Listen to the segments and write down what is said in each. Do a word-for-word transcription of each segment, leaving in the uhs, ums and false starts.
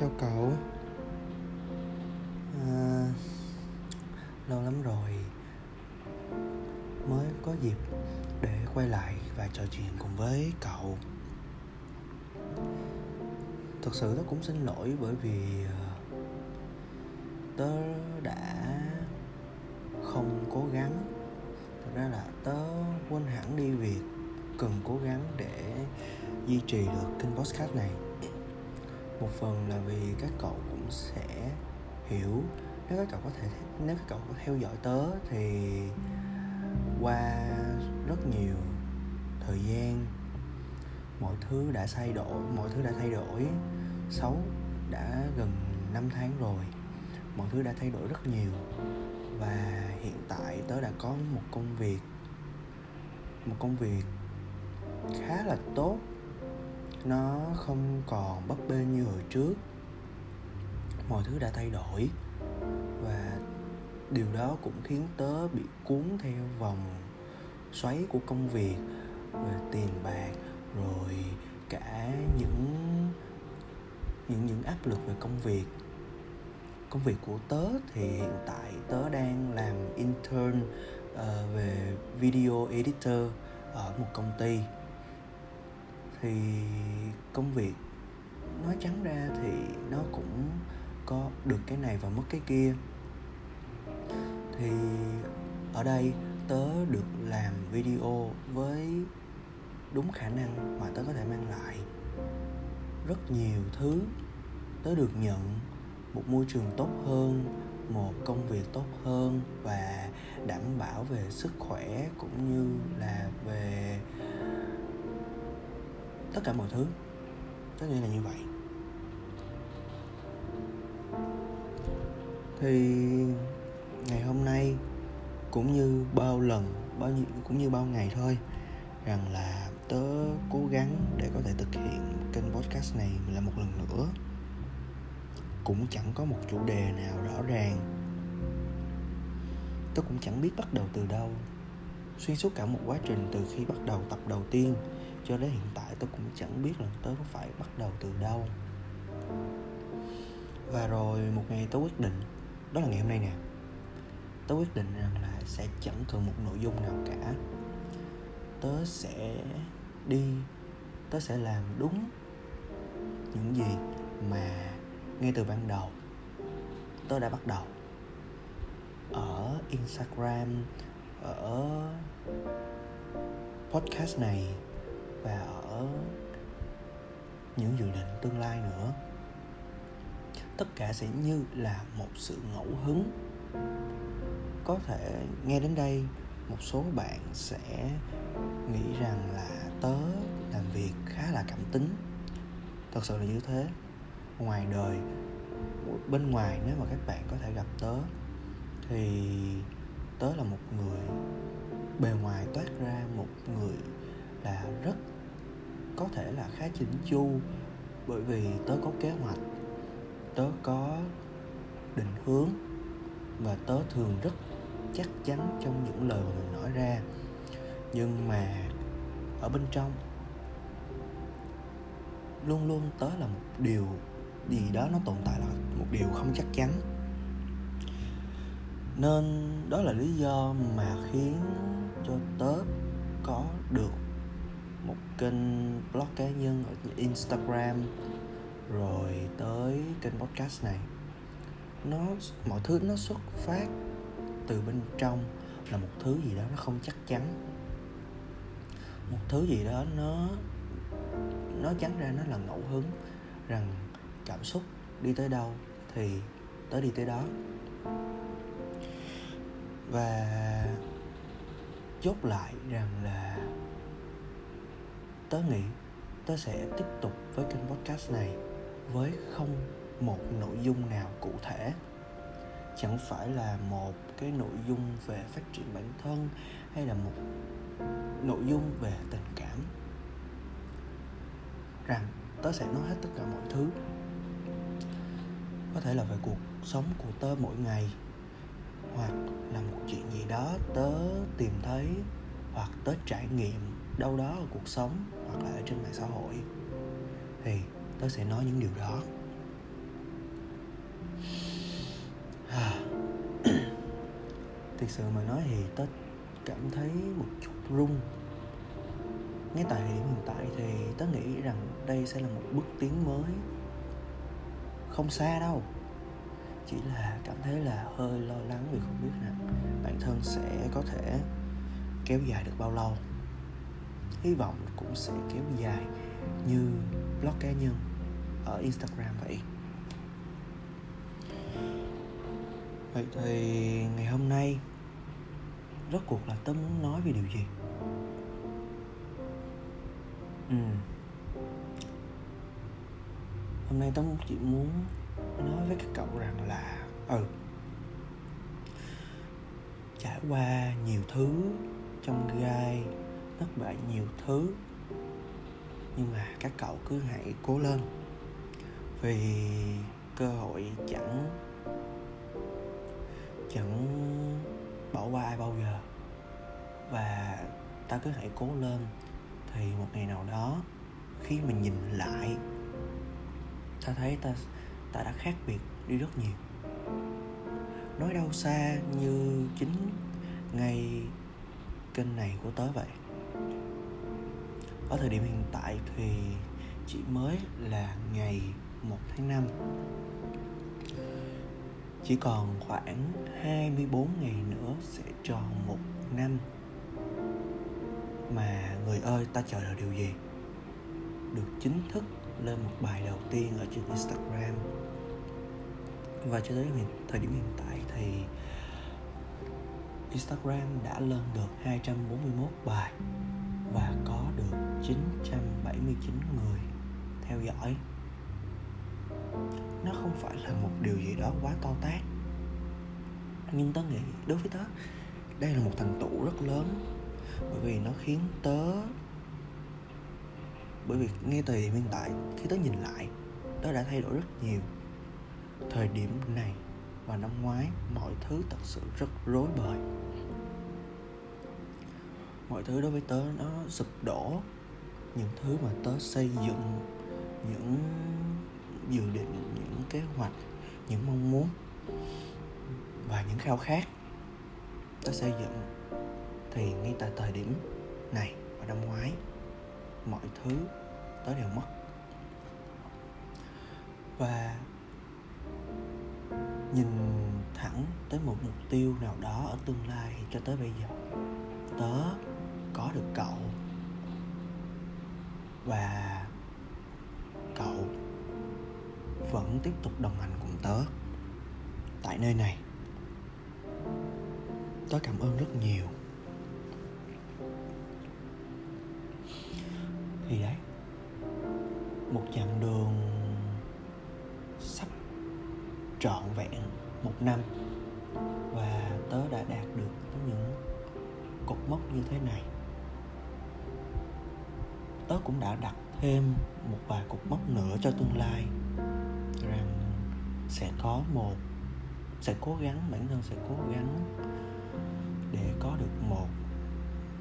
cho cậu. À, lâu lắm rồi mới có dịp để quay lại và trò chuyện cùng với cậu. Thật sự tớ cũng xin lỗi bởi vì tớ đã không cố gắng. Thật ra là tớ quên hẳn đi việc cần cố gắng để duy trì được kênh podcast này. Một phần là vì các cậu cũng sẽ hiểu, nếu các cậu có thể nếu các cậu có theo dõi tớ thì qua rất nhiều thời gian mọi thứ đã thay đổi, mọi thứ đã thay đổi sáu đã gần năm tháng rồi. Mọi thứ đã thay đổi rất nhiều và hiện tại tớ đã có một công việc một công việc khá là tốt. Nó không còn bấp bênh như hồi trước. Mọi thứ đã thay đổi và điều đó cũng khiến tớ bị cuốn theo vòng xoáy của công việc, về tiền bạc, rồi cả những những những áp lực về công việc. Công việc của tớ thì hiện tại tớ đang làm intern uh, về video editor ở một công ty. Thì công việc nói trắng ra thì nó cũng có được cái này và mất cái kia. Thì ở đây tớ được làm video với đúng khả năng mà tớ có thể mang lại. Rất nhiều thứ tớ được nhận, một môi trường tốt hơn, một công việc tốt hơn và đảm bảo về sức khỏe cũng như là về tất cả mọi thứ. Tất nhiên là như vậy. Thì ngày hôm nay cũng như bao lần, bao nhiêu, cũng như bao ngày thôi, rằng là tớ cố gắng để có thể thực hiện kênh podcast này là một lần nữa. Cũng chẳng có một chủ đề nào rõ ràng. Tớ cũng chẳng biết bắt đầu từ đâu. Xuyên suốt cả một quá trình từ khi bắt đầu tập đầu tiên cho đến hiện tại, tớ cũng chẳng biết là tớ phải bắt đầu từ đâu. Và rồi một ngày tớ quyết định, đó là ngày hôm nay nè, tớ quyết định rằng là sẽ chẳng cần một nội dung nào cả. Tớ sẽ đi, tớ sẽ làm đúng những gì mà ngay từ ban đầu tớ đã bắt đầu ở Instagram, ở podcast này và ở những dự định tương lai nữa. Tất cả sẽ như là một sự ngẫu hứng. Có thể nghe đến đây một số bạn sẽ nghĩ rằng là tớ làm việc khá là cảm tính. Thật sự là như thế. Ngoài đời, bên ngoài, nếu mà các bạn có thể gặp tớ thì tớ là một người bề ngoài toát ra một người là rất có thể là khá chỉnh chu, bởi vì tớ có kế hoạch, tớ có định hướng và tớ thường rất chắc chắn trong những lời mà mình nói ra. Nhưng mà ở bên trong luôn luôn tớ là một điều gì đó nó tồn tại là một điều không chắc chắn. Nên đó là lý do mà khiến cho tớ có được một kênh blog cá nhân ở Instagram, rồi tới kênh podcast này. Nó, mọi thứ nó xuất phát từ bên trong là một thứ gì đó nó không chắc chắn. Một thứ gì đó nó nó chắn ra nó là ngẫu hứng, rằng cảm xúc đi tới đâu thì tớ đi tới đó. Và chốt lại rằng là tớ nghĩ tớ sẽ tiếp tục với kênh podcast này với không một nội dung nào cụ thể. Chẳng phải là một cái nội dung về phát triển bản thân hay là một nội dung về tình cảm. Rằng tớ sẽ nói hết tất cả mọi thứ. Có thể là về cuộc sống của tớ mỗi ngày, hoặc là một chuyện gì đó tớ tìm thấy, hoặc tớ trải nghiệm đâu đó ở cuộc sống, hoặc là ở trên mạng xã hội, thì tớ sẽ nói những điều đó. Thật sự mà nói thì tớ cảm thấy một chút run. Ngay tại thời điểm hiện tại thì tớ nghĩ rằng đây sẽ là một bước tiến mới, không xa đâu. Chỉ là cảm thấy là hơi lo lắng vì không biết là bản thân sẽ có thể kéo dài được bao lâu. Hy vọng cũng sẽ kéo dài như blog cá nhân ở Instagram vậy. Vậy thì ngày hôm nay rốt cuộc là tớ muốn nói về điều gì? Ừ. Hôm nay tớ chỉ muốn nói với các cậu rằng là ừ, trải qua nhiều thứ trong gai, thất bại nhiều thứ, nhưng mà các cậu cứ hãy cố lên, vì cơ hội chẳng chẳng bỏ qua ai bao giờ. Và ta cứ hãy cố lên thì một ngày nào đó khi mình nhìn lại, ta thấy ta ta đã khác biệt đi rất nhiều. Nói đâu xa như chính ngay kênh này của tớ vậy. Ở thời điểm hiện tại thì chỉ mới là ngày một tháng năm, chỉ còn khoảng hai mươi bốn ngày nữa sẽ tròn một năm. Mà người ơi, ta chờ đợi điều gì? Được chính thức lên một bài đầu tiên ở trên Instagram. Và cho tới thời điểm hiện tại thì Instagram đã lên được hai trăm bốn mươi mốt bài và có được chín trăm bảy mươi chín người theo dõi. Nó không phải là một điều gì đó quá to tát, nhưng tớ nghĩ đối với tớ đây là một thành tựu rất lớn. Bởi vì nó khiến tớ Bởi vì ngay từ hiện tại, khi tớ nhìn lại, tớ đã thay đổi rất nhiều. Thời điểm này và năm ngoái, mọi thứ thật sự rất rối bời. Mọi thứ đối với tớ nó sụp đổ. Những thứ mà tớ xây dựng, những dự định, những kế hoạch, những mong muốn và những khao khát tớ xây dựng, thì ngay tại thời điểm này và năm ngoái, mọi thứ tớ đều mất. Và nhìn thẳng tới một mục tiêu nào đó ở tương lai, cho tới bây giờ tớ có được cậu, và cậu vẫn tiếp tục đồng hành cùng tớ tại nơi này. Tớ cảm ơn rất nhiều. Thì đấy, một chặng đường sắp trọn vẹn một năm, và tớ đã đạt được những cột mốc như thế này. Tớ cũng đã đặt thêm một vài cột mốc nữa cho tương lai, rằng sẽ có một sẽ cố gắng bản thân sẽ cố gắng để có được một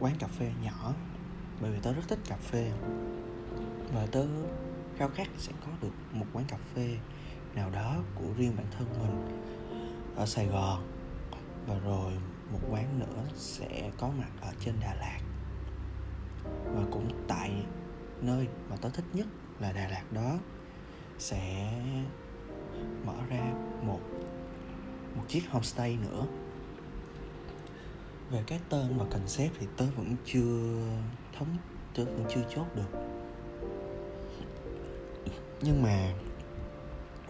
quán cà phê nhỏ. Bởi vì tớ rất thích cà phê, và tớ khao khát sẽ có được một quán cà phê nào đó của riêng bản thân mình ở Sài Gòn. Và rồi một quán nữa sẽ có mặt ở trên Đà Lạt, và cũng tại nơi mà tớ thích nhất là Đà Lạt đó, sẽ mở ra một một chiếc homestay nữa. Về cái tên và concept thì tớ vẫn chưa thống, tớ vẫn chưa chốt được. Nhưng mà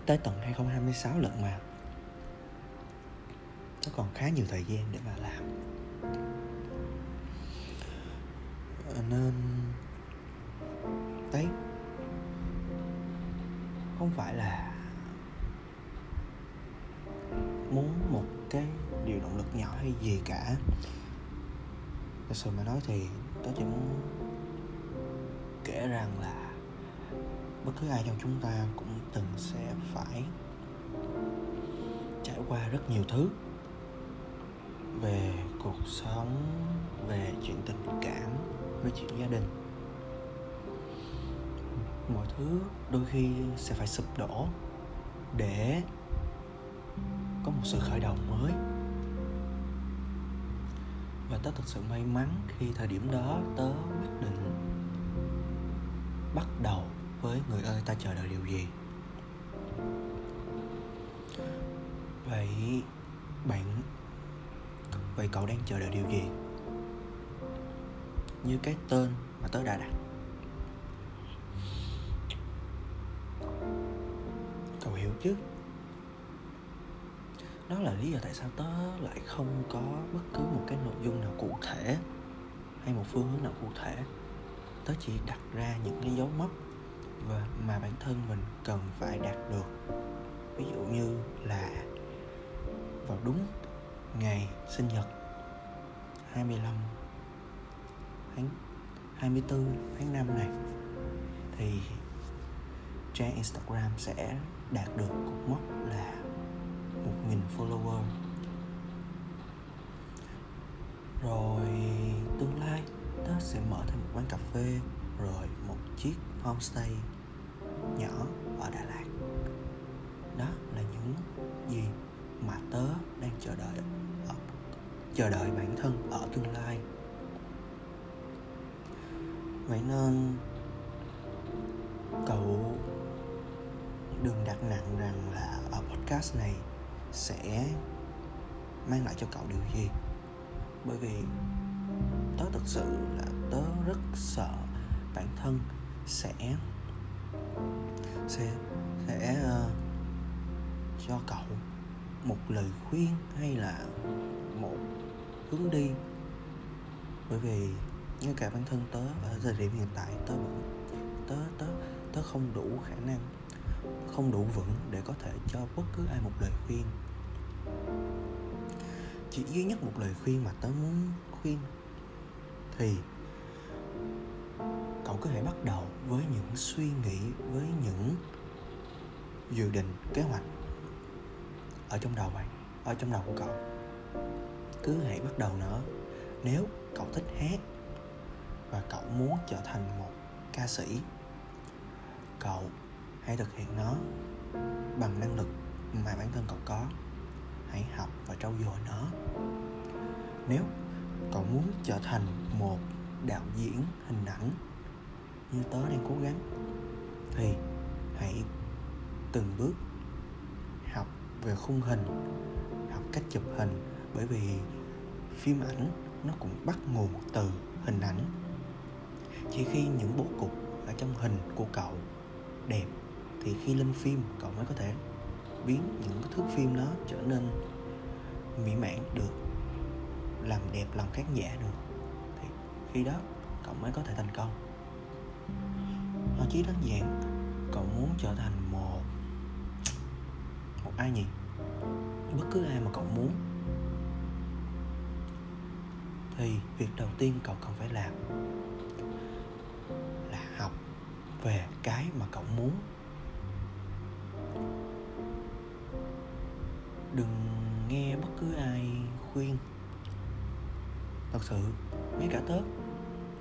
tới tận hai không hai sáu lận mà tớ còn khá nhiều thời gian để mà làm. Nên đấy, không phải là muốn một cái điều động lực nhỏ hay gì cả. Thật sự mà nói thì tớ chỉ muốn kể rằng là bất cứ ai trong chúng ta cũng từng sẽ phải trải qua rất nhiều thứ. Về cuộc sống, về chuyện tình cảm, về chuyện gia đình, mọi thứ đôi khi sẽ phải sụp đổ để có một sự khởi đầu mới. Và tớ thực sự may mắn khi thời điểm đó tớ quyết định bắt đầu với Người Ơi Ta Chờ Đợi Điều Gì. Vậy bạn Vậy cậu đang chờ đợi điều gì? Như cái tên mà tớ đã đặt, cậu hiểu chứ? Đó là lý do tại sao tớ lại không có bất cứ một cái nội dung nào cụ thể hay một phương hướng nào cụ thể. Tớ chỉ đặt ra những cái dấu mốc và mà bản thân mình cần phải đạt được. Ví dụ như là vào đúng ngày sinh nhật hai mươi lăm tháng hai mươi tư tháng năm này thì trang Instagram sẽ đạt được cột mốc là một nghìn follower. Rồi tương lai tớ sẽ mở thêm một quán cà phê, rồi một chiếc homestay nhỏ ở Đà Lạt. Đó là những gì mà tớ đang chờ đợi ở, chờ đợi bản thân ở tương lai. Vậy nên cậu đừng đặt nặng rằng là ở podcast này sẽ mang lại cho cậu điều gì, bởi vì tớ thực sự là tớ rất sợ bản thân sẽ sẽ sẽ uh, cho cậu một lời khuyên hay là một hướng đi. Bởi vì ngay cả bản thân tớ ở thời điểm hiện tại tớ tớ tớ tớ không đủ khả năng, không đủ vững để có thể cho bất cứ ai một lời khuyên. Chỉ duy nhất một lời khuyên mà tớ muốn khuyên thì cậu có thể bắt đầu với những suy nghĩ, với những dự định, kế hoạch ở trong đầu bạn, ở trong đầu của cậu. Cứ hãy bắt đầu nó. Nếu cậu thích hát và cậu muốn trở thành một ca sĩ, cậu hãy thực hiện nó bằng năng lực mà bản thân cậu có. Hãy học và trau dồi nó. Nếu cậu muốn trở thành một đạo diễn hình ảnh như tớ đang cố gắng, thì hãy từng bước học về khung hình, học cách chụp hình. Bởi vì phim ảnh nó cũng bắt nguồn từ hình ảnh. Chỉ khi những bố cục ở trong hình của cậu đẹp thì khi lên phim cậu mới có thể biến những thước phim đó trở nên mỹ mãn được, làm đẹp lòng khán giả được, thì khi đó cậu mới có thể thành công. Nó chỉ đơn giản cậu muốn trở thành một một ai nhỉ, bất cứ ai mà cậu muốn, thì việc đầu tiên cậu cần phải làm là học về cái mà cậu muốn. Đừng nghe bất cứ ai khuyên. Thật sự ngay cả tớ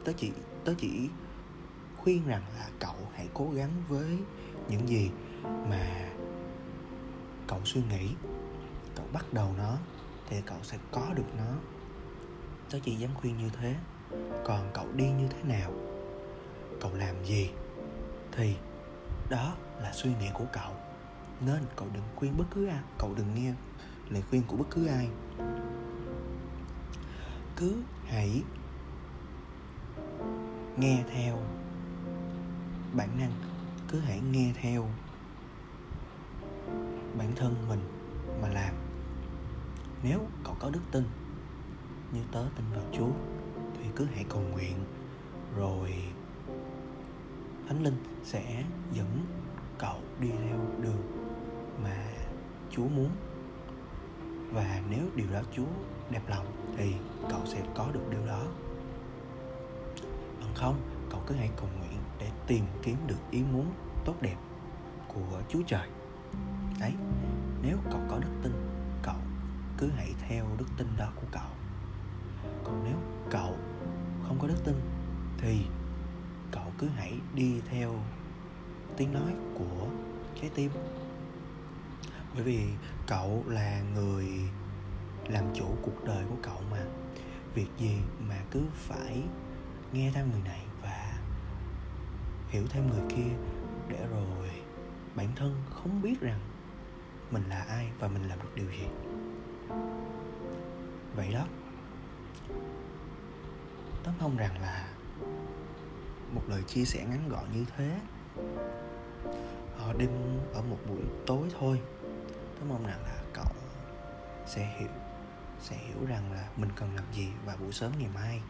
tớ chỉ tớ chỉ khuyên rằng là cậu hãy cố gắng với những gì mà cậu suy nghĩ. Cậu bắt đầu nó thì cậu sẽ có được nó. Tớ chỉ dám khuyên như thế. Còn cậu đi như thế nào, cậu làm gì thì đó là suy nghĩ của cậu. Nên cậu đừng khuyên bất cứ ai, cậu đừng nghe lời khuyên của bất cứ ai. Cứ hãy nghe theo bản năng, cứ hãy nghe theo bản thân mình mà làm. Nếu cậu có đức tin như tớ tin vào Chúa thì cứ hãy cầu nguyện, rồi Thánh Linh sẽ dẫn cậu đi theo đường mà Chúa muốn. Và nếu điều đó Chúa đẹp lòng thì cậu sẽ có được điều đó. Còn không, cậu cứ hãy cầu nguyện để tìm kiếm được ý muốn tốt đẹp của Chúa Trời. Đấy, nếu cậu có đức tin, cậu cứ hãy theo đức tin đó của cậu. Còn nếu cậu không có đức tin thì cậu cứ hãy đi theo tiếng nói của trái tim. bởi vì cậu là người làm chủ cuộc đời của cậu mà. Việc gì mà cứ phải nghe theo người này và hiểu thêm người kia, để rồi bản thân không biết rằng mình là ai và mình làm được điều gì. Vậy đó, tớ mong rằng là một lời chia sẻ ngắn gọn như thế ở đêm, ở một buổi tối thôi, tớ mong rằng là cậu sẽ hiểu sẽ hiểu rằng là mình cần làm gì vào buổi sớm ngày mai.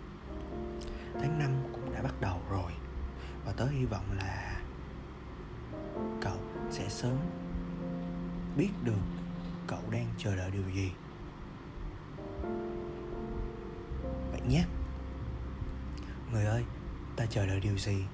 Tháng năm cũng đã bắt đầu rồi, và tớ hy vọng là cậu sẽ sớm biết được cậu đang chờ đợi điều gì. Vậy nhé. Người ơi, ta chờ đợi điều gì?